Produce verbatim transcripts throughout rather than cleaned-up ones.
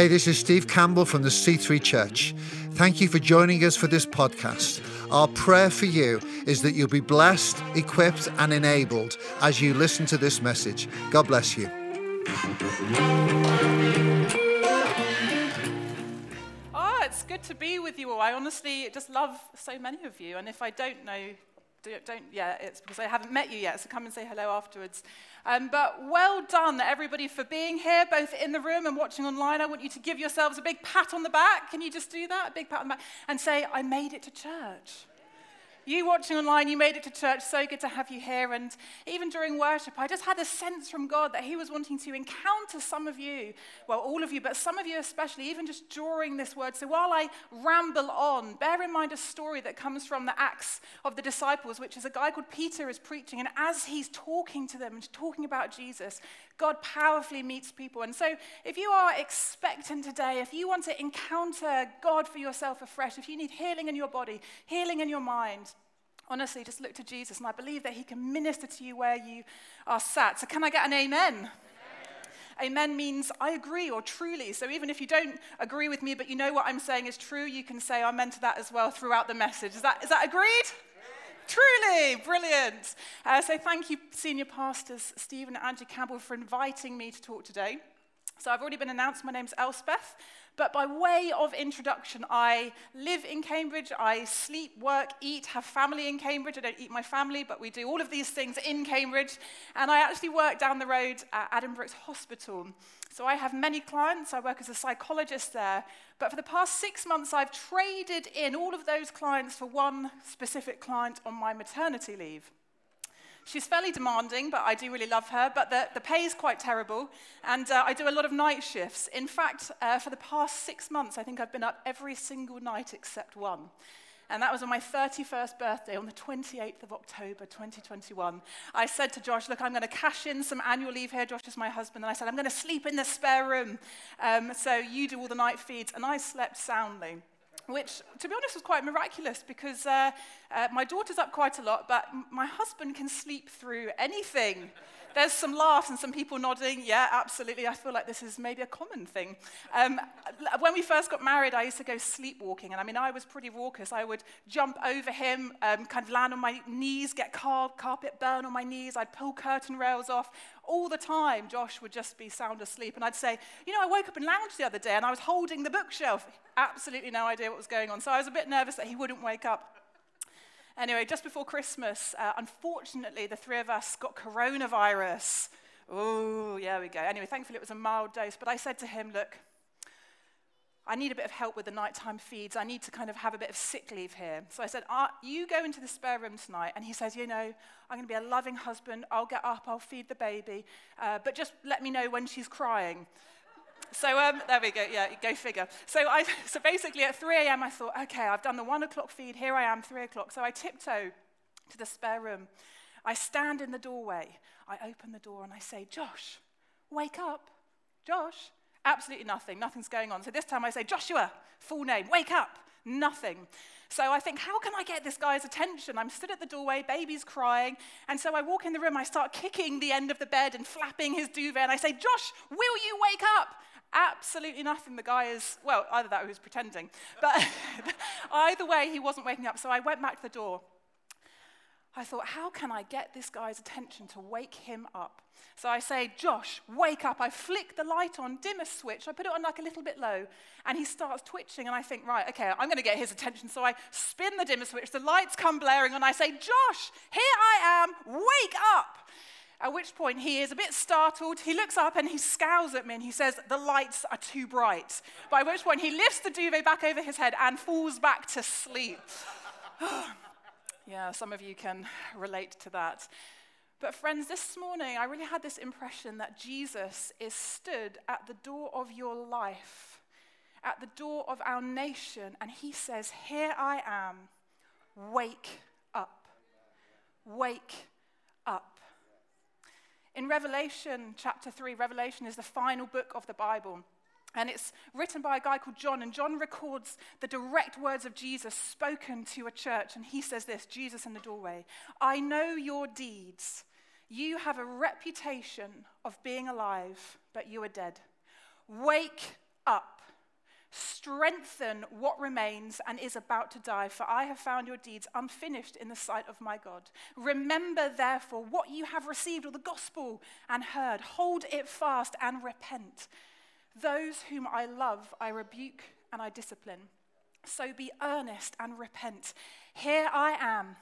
Hey, this is Steve Campbell from the C three Church. Thank you for joining us for this podcast. Our prayer for you is that you'll be blessed, equipped, and enabled as you listen to this message. God bless you. Oh, it's good to be with you all. I honestly just love so many of you. And if I don't know, don't, yeah, it's because I haven't met you yet, so come and say hello afterwards. Um, but well done, everybody, for being here, both in the room and watching online. I want you to give yourselves a big pat on the back. Can you just do that? A big pat on the back. And say, I made it to church. You watching online, you made it to church. So good to have you here. And even during worship, I just had a sense from God that he was wanting to encounter some of you, well, all of you, but some of you especially, even just during this word. So while I ramble on, bear in mind a story that comes from the Acts of the Disciples, which is a guy called Peter is preaching. And as he's talking to them and talking about Jesus, God powerfully meets people. And so if you are expectant today, if you want to encounter God for yourself afresh, if you need healing in your body, healing in your mind, honestly, just look to Jesus, and I believe that he can minister to you where you are sat. So can I get an amen? Amen? Amen means I agree or truly. So even if you don't agree with me, but you know what I'm saying is true, you can say amen to that as well throughout the message. Is that is that agreed? Truly, brilliant. Uh, so thank you, Senior Pastors Steve and Angie Campbell, for inviting me to talk today. So I've already been announced. My name's Elspeth. But by way of introduction, I live in Cambridge, I sleep, work, eat, have family in Cambridge. I don't eat my family, but we do all of these things in Cambridge. And I actually work down the road at Addenbrooke's Hospital. So I have many clients, I work as a psychologist there. But for the past six months, I've traded in all of those clients for one specific client on my maternity leave. She's fairly demanding, but I do really love her. But the, the pay is quite terrible, and uh, I do a lot of night shifts. In fact, uh, for the past six months, I think I've been up every single night except one. And that was on my thirty-first birthday, on the twenty-eighth of October, twenty twenty-one. I said to Josh, look, I'm going to cash in some annual leave here. Josh is my husband. And I said, I'm going to sleep in the spare room. Um, so you do all the night feeds. And I slept soundly, which, to be honest, was quite miraculous because uh, uh, my daughter's up quite a lot, but m- my husband can sleep through anything. There's some laughs and some people nodding. Yeah, absolutely. I feel like this is maybe a common thing. Um, when we first got married, I used to go sleepwalking. And I mean, I was pretty raucous. I would jump over him, um, kind of land on my knees, get car- carpet burn on my knees. I'd pull curtain rails off. All the time, Josh would just be sound asleep. And I'd say, you know, I woke up in lounge the other day and I was holding the bookshelf. Absolutely no idea what was going on. So I was a bit nervous that he wouldn't wake up. Anyway, just before Christmas, uh, unfortunately, the three of us got coronavirus. Oh, yeah, we go. Anyway, thankfully, it was a mild dose. But I said to him, look, I need a bit of help with the nighttime feeds. I need to kind of have a bit of sick leave here. So I said, uh, you go into the spare room tonight. And he says, you know, I'm going to be a loving husband. I'll get up. I'll feed the baby. Uh, but just let me know when she's crying. So um, there we go, yeah, go figure. So I, so basically at three a.m. I thought, okay, I've done the one o'clock feed, here I am, three o'clock. So I tiptoe to the spare room. I stand in the doorway. I open the door and I say, Josh, wake up. Josh, absolutely nothing, nothing's going on. So this time I say, Joshua, full name, wake up, nothing. So I think, how can I get this guy's attention? I'm stood at the doorway, baby's crying. And so I walk in the room, I start kicking the end of the bed and flapping his duvet. And I say, Josh, will you wake up? Absolutely nothing. The guy is, well, either that or he was pretending. But either way, he wasn't waking up. So I went back to the door. I thought, how can I get this guy's attention to wake him up? So I say, Josh, wake up. I flick the light on, dimmer switch. I put it on like a little bit low. And he starts twitching. And I think, right, okay, I'm going to get his attention. So I spin the dimmer switch. The lights come blaring on. I say, Josh, here I am. Wake up. At which point he is a bit startled. He looks up and he scowls at me and he says, the lights are too bright. By which point he lifts the duvet back over his head and falls back to sleep. Yeah, some of you can relate to that. But friends, this morning I really had this impression that Jesus is stood at the door of your life, at the door of our nation, and he says, here I am, wake up, wake up. In Revelation chapter three, Revelation is the final book of the Bible. And it's written by a guy called John. And John records the direct words of Jesus spoken to a church. And he says this, Jesus in the doorway, I know your deeds. You have a reputation of being alive, but you are dead. Wake up, strengthen what remains and is about to die, for I have found your deeds unfinished in the sight of my God. Remember, therefore, what you have received of the gospel and heard. Hold it fast and repent. Those whom I love, I rebuke and I discipline. So be earnest and repent. Here I am.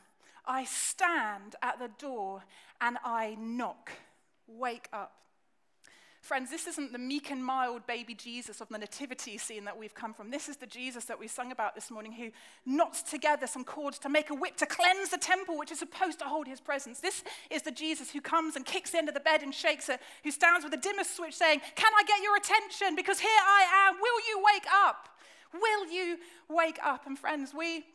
I stand at the door and I knock. Wake up. Friends, this isn't the meek and mild baby Jesus of the nativity scene that we've come from. This is the Jesus that we sung about this morning, who knots together some cords to make a whip to cleanse the temple which is supposed to hold his presence. This is the Jesus who comes and kicks the end of the bed and shakes it, who stands with a dimmer switch saying, "Can I get your attention? Because here I am. Will you wake up? Will you wake up?" And friends, we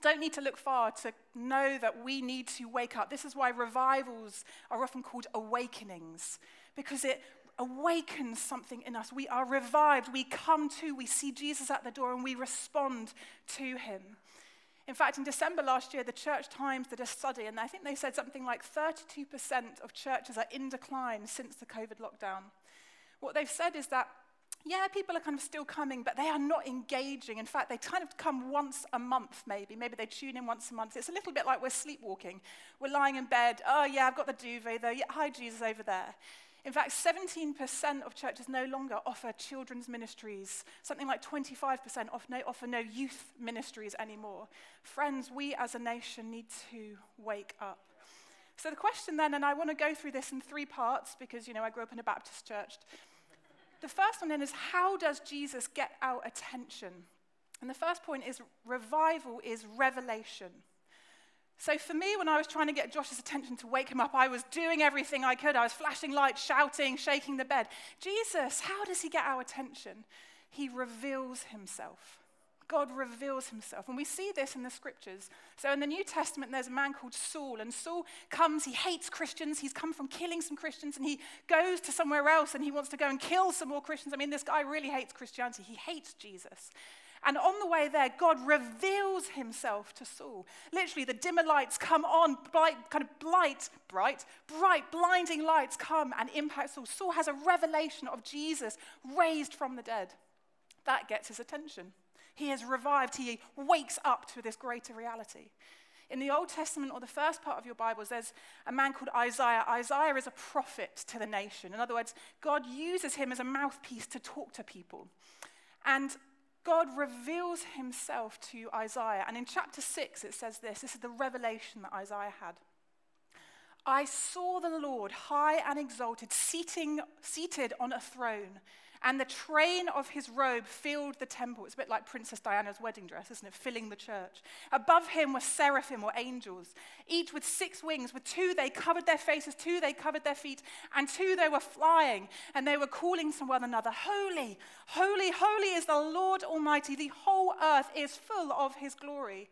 don't need to look far to know that we need to wake up. This is why revivals are often called awakenings, because it awakens something in us. We are revived. We come to, we see Jesus at the door, and we respond to him. In fact, in December last year, the Church Times did a study, and I think they said something like thirty-two percent of churches are in decline since the COVID lockdown. What they've said is that, yeah, people are kind of still coming, but they are not engaging. In fact, they kind of come once a month, maybe. Maybe they tune in once a month. It's a little bit like we're sleepwalking. We're lying in bed. Oh, yeah, I've got the duvet, though. Yeah, hi, Jesus, over there. In fact, seventeen percent of churches no longer offer children's ministries. Something like twenty-five percent offer no, offer no youth ministries anymore. Friends, we as a nation need to wake up. So the question then, and I want to go through this in three parts because, you know, I grew up in a Baptist church. The first one then is, how does Jesus get our attention? And the first point is, revival is revelation. So for me, when I was trying to get Josh's attention to wake him up, I was doing everything I could. I was flashing lights, shouting, shaking the bed. Jesus, how does he get our attention? He reveals himself. God reveals himself. And we see this in the scriptures. So in the New Testament, there's a man called Saul. And Saul comes, he hates Christians. He's come from killing some Christians. And he goes to somewhere else and he wants to go and kill some more Christians. I mean, this guy really hates Christianity. He hates Jesus. And on the way there, God reveals himself to Saul. Literally, the dimmer lights come on, bright, kind of blight, bright, bright, blinding lights come and impact Saul. Saul has a revelation of Jesus raised from the dead. That gets his attention. He is revived. He wakes up to this greater reality. In the Old Testament, or the first part of your Bibles, there's a man called Isaiah. Isaiah is a prophet to the nation. In other words, God uses him as a mouthpiece to talk to people. And God reveals himself to Isaiah. And in chapter six, it says this. This is the revelation that Isaiah had. I saw the Lord high and exalted, seating, seated on a throne, and the train of his robe filled the temple. It's a bit like Princess Diana's wedding dress, isn't it? Filling the church. Above him were seraphim, or angels, each with six wings. With two they covered their faces, two they covered their feet, and two they were flying, and they were calling to one another, "Holy, holy, holy is the Lord Almighty. The whole earth is full of his glory."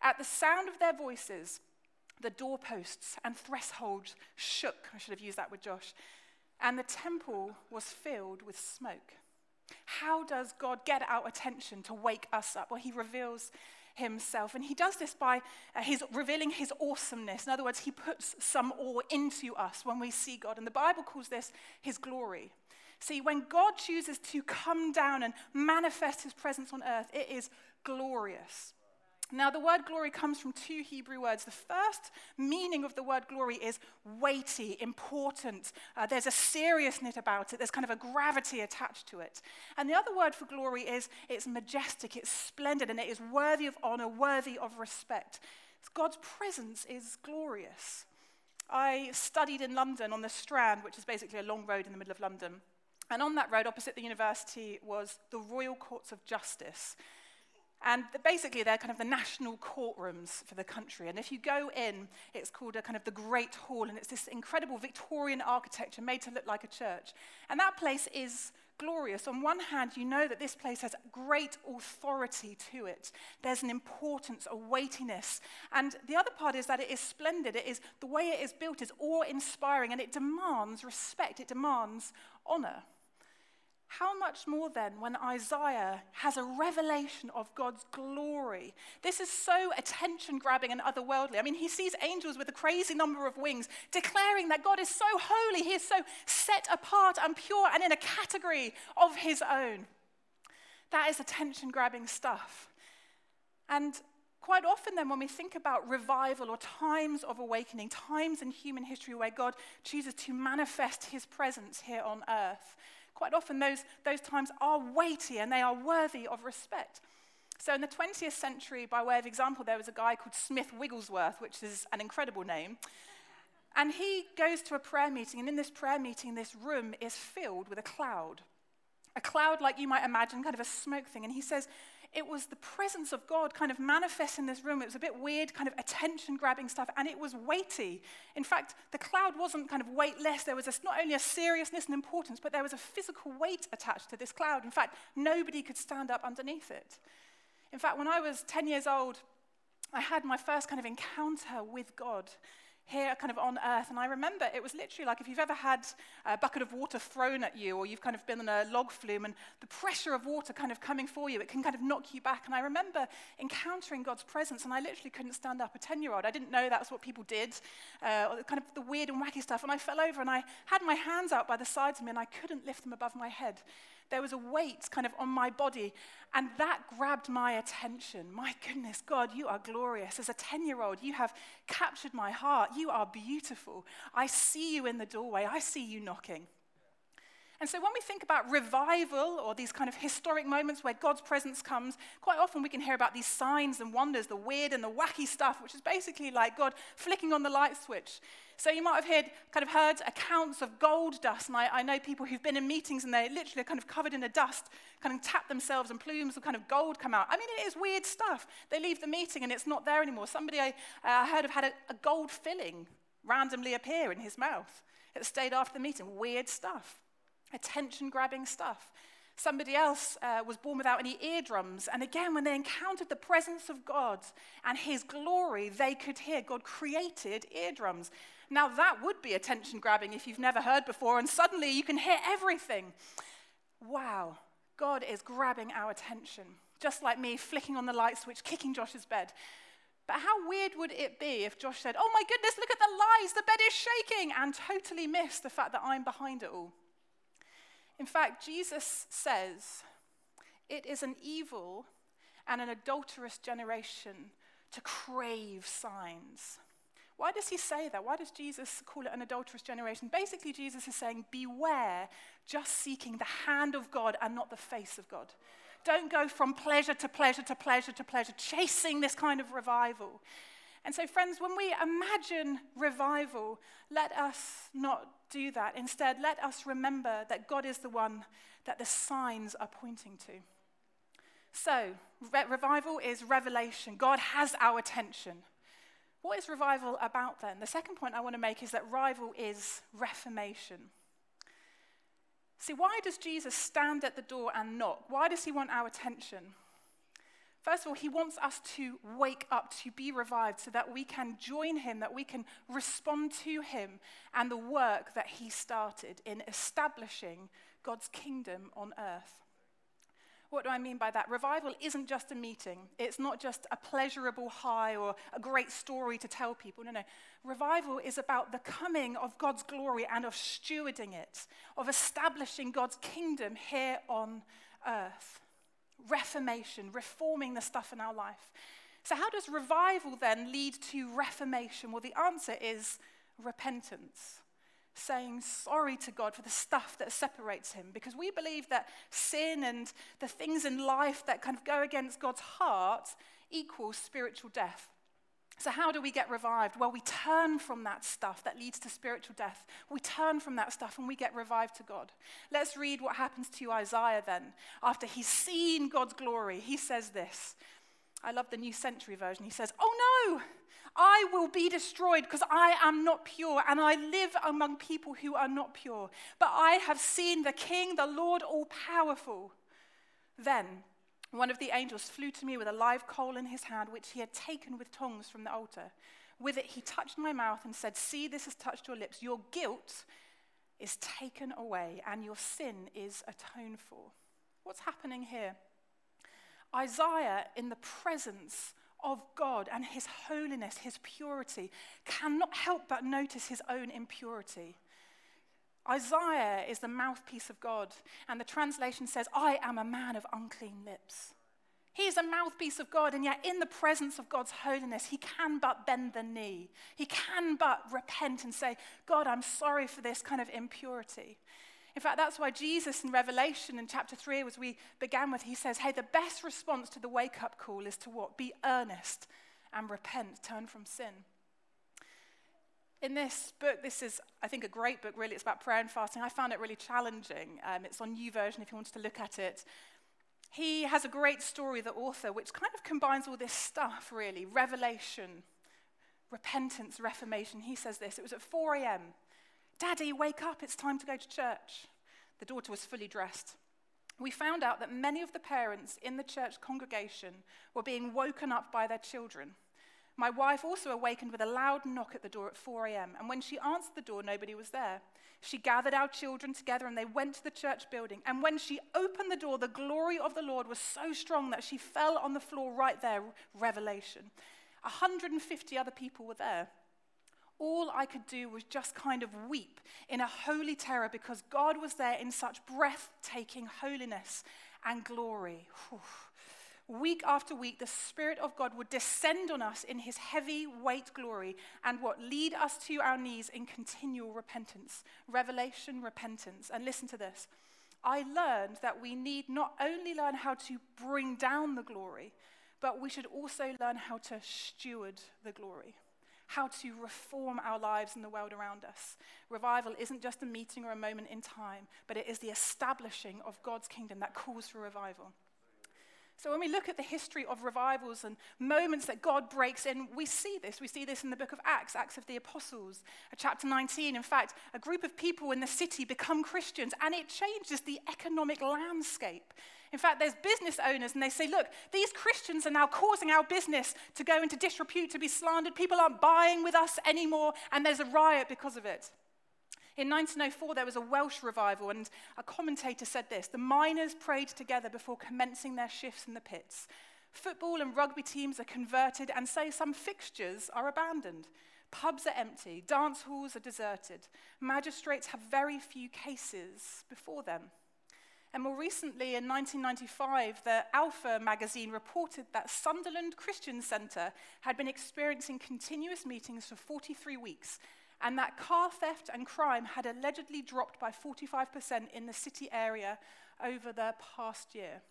At the sound of their voices, the doorposts and thresholds shook. I should have used that with Josh. And the temple was filled with smoke. How does God get our attention to wake us up? Well, he reveals himself. And he does this by uh, his revealing his awesomeness. In other words, he puts some awe into us when we see God. And the Bible calls this his glory. See, when God chooses to come down and manifest his presence on earth, it is glorious. Now, the word glory comes from two Hebrew words. The first meaning of the word glory is weighty, important. Uh, there's a seriousness about it. There's kind of a gravity attached to it. And the other word for glory is it's majestic, it's splendid, and it is worthy of honor, worthy of respect. God's presence is glorious. I studied in London on the Strand, which is basically a long road in the middle of London. And on that road, opposite the university, was the Royal Courts of Justice. And basically, they're kind of the national courtrooms for the country. And if you go in, it's called a kind of the Great Hall. And it's this incredible Victorian architecture made to look like a church. And that place is glorious. On one hand, you know that this place has great authority to it. There's an importance, a weightiness. And the other part is that it is splendid. It is, the way it is built is awe-inspiring. And it demands respect. It demands honor. How much more then when Isaiah has a revelation of God's glory? This is so attention-grabbing and otherworldly. I mean, he sees angels with a crazy number of wings declaring that God is so holy, he is so set apart and pure and in a category of his own. That is attention-grabbing stuff. And quite often then when we think about revival or times of awakening, times in human history where God chooses to manifest his presence here on earth, quite often those, those times are weighty and they are worthy of respect. So in the twentieth century, by way of example, there was a guy called Smith Wigglesworth, which is an incredible name. And he goes to a prayer meeting, and in this prayer meeting, this room is filled with a cloud. A cloud like you might imagine, kind of a smoke thing. And he says, it was the presence of God kind of manifest in this room. It was a bit weird, kind of attention-grabbing stuff, and it was weighty. In fact, the cloud wasn't kind of weightless. There was a, not only a seriousness and importance, but there was a physical weight attached to this cloud. In fact, nobody could stand up underneath it. In fact, when I was ten years old, I had my first kind of encounter with God here kind of on earth. And I remember it was literally like if you've ever had a bucket of water thrown at you, or you've kind of been on a log flume and the pressure of water kind of coming for you, it can kind of knock you back. And I remember encountering God's presence, and I literally couldn't stand up. A ten-year-old, I didn't know that's what people did, uh, or kind of the weird and wacky stuff. And I fell over, and I had my hands out by the sides of me, and I couldn't lift them above my head. There was a weight kind of on my body, and that grabbed my attention. My goodness, God, you are glorious. As a ten-year-old, you have captured my heart. You are beautiful. I see you in the doorway. I see you knocking. And so when we think about revival or these kind of historic moments where God's presence comes, quite often we can hear about these signs and wonders, the weird and the wacky stuff, which is basically like God flicking on the light switch. So you might have heard kind of heard accounts of gold dust, and I, I know people who've been in meetings and they're literally kind of covered in a dust, kind of tap themselves and plumes of kind of gold come out. I mean, it is weird stuff. They leave the meeting and it's not there anymore. Somebody I uh, heard of had a, a gold filling randomly appear in his mouth. It stayed after the meeting. Weird stuff. Attention-grabbing stuff. Somebody else uh, was born without any eardrums. And again, when they encountered the presence of God and his glory, they could hear. God created eardrums. Now, that would be attention-grabbing if you've never heard before, and suddenly you can hear everything. Wow, God is grabbing our attention, just like me flicking on the light switch, kicking Josh's bed. But how weird would it be if Josh said, oh my goodness, look at the lights, the bed is shaking, and totally missed the fact that I'm behind it all. In fact, Jesus says, it is an evil and an adulterous generation to crave signs. Why does he say that? Why does Jesus call it an adulterous generation? Basically, Jesus is saying, beware just seeking the hand of God and not the face of God. Don't go from pleasure to pleasure to pleasure to pleasure, chasing this kind of revival. And so, friends, when we imagine revival, let us not do that. Instead, let us remember that God is the one that the signs are pointing to. So, re- revival is revelation. God has our attention. What is revival about then? The second point I want to make is that revival is reformation. See, why does Jesus stand at the door and knock? Why does he want our attention? First of all, he wants us to wake up, to be revived, so that we can join him, that we can respond to him and the work that he started in establishing God's kingdom on earth. What do I mean by that? Revival isn't just a meeting. It's not just a pleasurable high or a great story to tell people. No, no. Revival is about the coming of God's glory and of stewarding it, of establishing God's kingdom here on earth. Reformation, reforming the stuff in our life. So how does revival then lead to reformation? Well, the answer is repentance, saying sorry to God for the stuff that separates him, because we believe that sin and the things in life that kind of go against God's heart equals spiritual death. So how do we get revived? Well, we turn from that stuff that leads to spiritual death. We turn from that stuff and we get revived to God. Let's read what happens to Isaiah then. After he's seen God's glory, he says this. I love the New Century Version. He says, oh no, I will be destroyed because I am not pure and I live among people who are not pure. But I have seen the King, the Lord all-powerful. Then one of the angels flew to me with a live coal in his hand, which he had taken with tongs from the altar. With it he touched my mouth and said, see, this has touched your lips. Your guilt is taken away and your sin is atoned for. What's happening here? Isaiah, in the presence of God and his holiness, his purity, cannot help but notice his own impurity. Isaiah is the mouthpiece of God, and the translation says, I am a man of unclean lips. He is a mouthpiece of God, and yet in the presence of God's holiness, he can but bend the knee. He can but repent and say, God, I'm sorry for this kind of impurity. In fact, that's why Jesus in Revelation in chapter three, as we began with, he says, hey, the best response to the wake-up call is to what? Be earnest and repent, turn from sin. In this book, this is, I think, a great book, really. It's about prayer and fasting. I found it really challenging. Um, it's on YouVersion if you wanted to look at it. He has a great story, the author, which kind of combines all this stuff, really. Revelation, repentance, reformation. He says this. It was at four a.m. Daddy, wake up. It's time to go to church. The daughter was fully dressed. We found out that many of the parents in the church congregation were being woken up by their children. My wife also awakened with a loud knock at the door at four a.m. and when she answered the door, nobody was there. She gathered our children together and they went to the church building. And when she opened the door, the glory of the Lord was so strong that she fell on the floor right there, Revelation. one hundred fifty other people were there. All I could do was just kind of weep in a holy terror because God was there in such breathtaking holiness and glory. Whew. Week after week, the Spirit of God would descend on us in his heavy weight glory and what lead us to our knees in continual repentance, revelation, repentance. And listen to this. I learned that we need not only learn how to bring down the glory, but we should also learn how to steward the glory, how to reform our lives and the world around us. Revival isn't just a meeting or a moment in time, but it is the establishing of God's kingdom that calls for revival. So when we look at the history of revivals and moments that God breaks in, we see this. We see this in the book of Acts, Acts of the Apostles, chapter nineteen. In fact, a group of people in the city become Christians, and it changes the economic landscape. In fact, there's business owners, and they say, look, these Christians are now causing our business to go into disrepute, to be slandered. People aren't buying with us anymore, and there's a riot because of it. In nineteen oh four, there was a Welsh revival, and a commentator said this, the miners prayed together before commencing their shifts in the pits. Football and rugby teams are converted, and so some fixtures are abandoned. Pubs are empty, dance halls are deserted. Magistrates have very few cases before them. And more recently, in nineteen ninety-five, the Alpha magazine reported that Sunderland Christian Centre had been experiencing continuous meetings for forty-three weeks, and that car theft and crime had allegedly dropped by forty-five percent in the city area over the past year.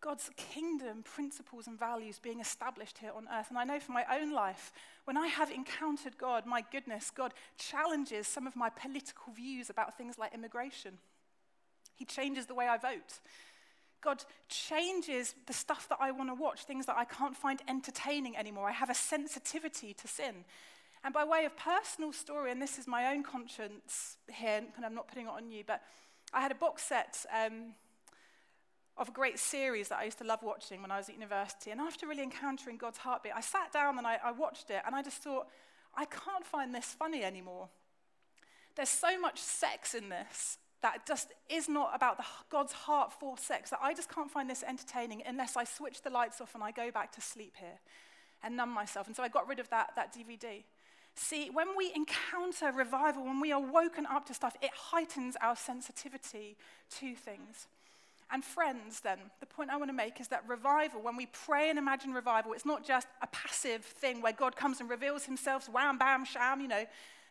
God's kingdom principles and values being established here on earth. And I know from my own life, when I have encountered God, my goodness, God challenges some of my political views about things like immigration. He changes the way I vote. God changes the stuff that I want to watch, things that I can't find entertaining anymore. I have a sensitivity to sin. And by way of personal story, and this is my own conscience here, and I'm not putting it on you, but I had a box set um, of a great series that I used to love watching when I was at university. And after really encountering God's heartbeat, I sat down and I, I watched it, and I just thought, I can't find this funny anymore. There's so much sex in this that just is not about the, God's heart for sex, that I just can't find this entertaining unless I switch the lights off and I go back to sleep here and numb myself. And so I got rid of that, that D V D. See, when we encounter revival, when we are woken up to stuff, it heightens our sensitivity to things. And friends, then, the point I want to make is that revival, when we pray and imagine revival, it's not just a passive thing where God comes and reveals himself, wham, bam, sham, you know.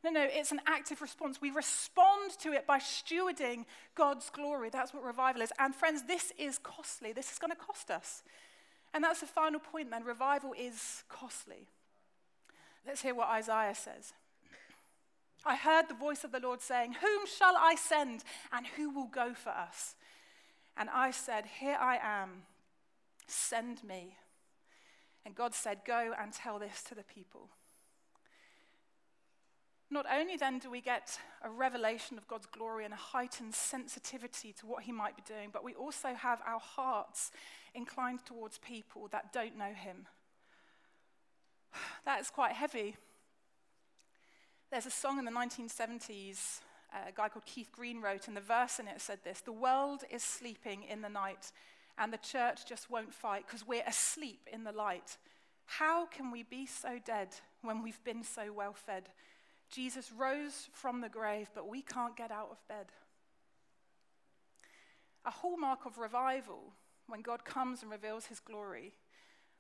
No, no, it's an active response. We respond to it by stewarding God's glory. That's what revival is. And friends, this is costly. This is going to cost us. And that's the final point, then. Revival is costly. Let's hear what Isaiah says. I heard the voice of the Lord saying, whom shall I send and who will go for us? And I said, here I am, send me. And God said, go and tell this to the people. Not only then do we get a revelation of God's glory and a heightened sensitivity to what he might be doing, but we also have our hearts inclined towards people that don't know him. That is quite heavy. There's a song in the nineteen seventies uh, a guy called Keith Green wrote, and the verse in it said this, the world is sleeping in the night, and the church just won't fight because we're asleep in the light. How can we be so dead when we've been so well fed? Jesus rose from the grave, but we can't get out of bed. A hallmark of revival, when God comes and reveals his glory,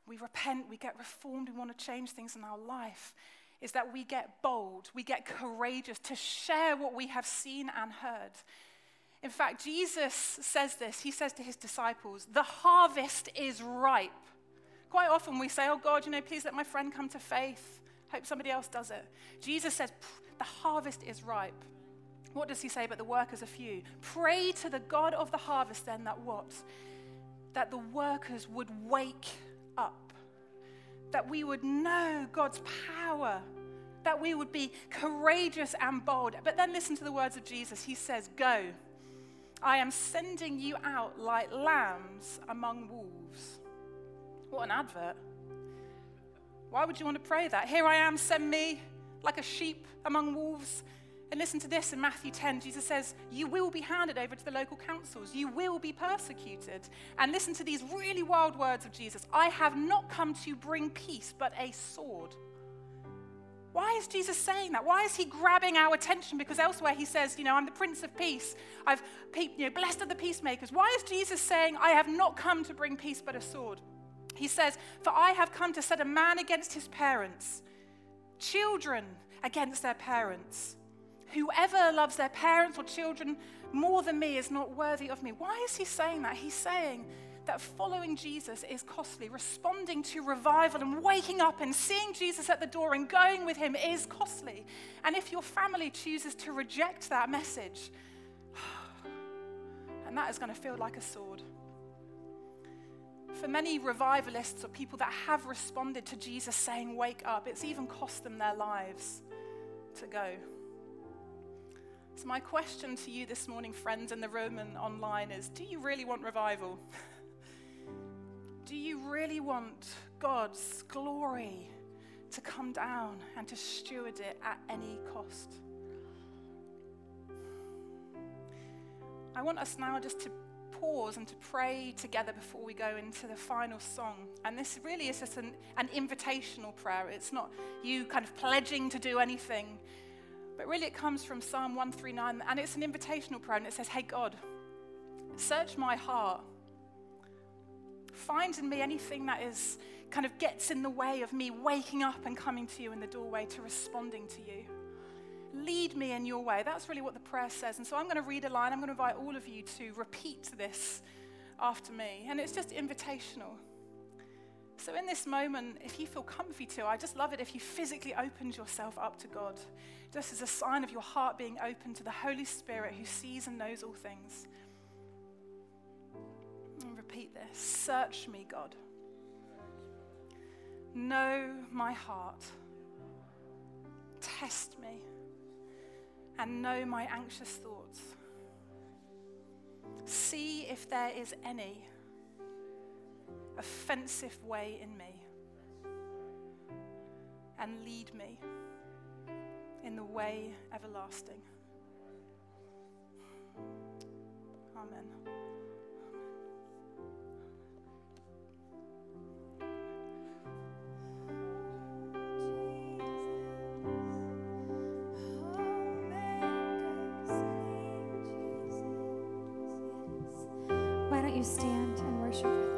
we repent, we get reformed, we want to change things in our life, is that we get bold, we get courageous to share what we have seen and heard. In fact, Jesus says this. He says to his disciples, the harvest is ripe. Quite often we say, oh God, you know, please let my friend come to faith. Hope somebody else does it. Jesus says, the harvest is ripe. What does he say? But the workers are few. Pray to the God of the harvest then that what? That the workers would wake up. That we would know God's power. That we would be courageous and bold. But then listen to the words of Jesus. He says, go. I am sending you out like lambs among wolves. What an advert. Why would you want to pray that? Here I am, send me like a sheep among wolves. And listen to this in Matthew ten. Jesus says, you will be handed over to the local councils. You will be persecuted. And listen to these really wild words of Jesus. I have not come to bring peace, but a sword. Why is Jesus saying that? Why is he grabbing our attention? Because elsewhere he says, you know, I'm the Prince of Peace. I've, you know, blessed are the peacemakers. Why is Jesus saying, I have not come to bring peace but a sword? He says, for I have come to set a man against his parents, children against their parents. Whoever loves their parents or children more than me is not worthy of me. Why is he saying that? He's saying that following Jesus is costly. Responding to revival and waking up and seeing Jesus at the door and going with him is costly. And if your family chooses to reject that message, and that is going to feel like a sword. For many revivalists or people that have responded to Jesus saying, wake up, it's even cost them their lives to go. So my question to you this morning, friends in the room and online, is, do you really want revival? Do you really want God's glory to come down and to steward it at any cost? I want us now just to pause and to pray together before we go into the final song. And this really is just an, an invitational prayer. It's not you kind of pledging to do anything. But really it comes from Psalm one thirty-nine, and it's an invitational prayer, and it says, hey God, search my heart. Find in me anything that is kind of gets in the way of me waking up and coming to you in the doorway to responding to you. Lead me in your way. That's really what the prayer says. And so I'm going to read a line. I'm going to invite all of you to repeat this after me. And it's just invitational. So in this moment, if you feel comfy to, I just love it if you physically opened yourself up to God. Just as a sign of your heart being open to the Holy Spirit who sees and knows all things. And repeat this. Search me, God. Know my heart. Test me. And know my anxious thoughts. See if there is any offensive way in me, and lead me in the way everlasting. Amen. Why don't you stand and worship with us?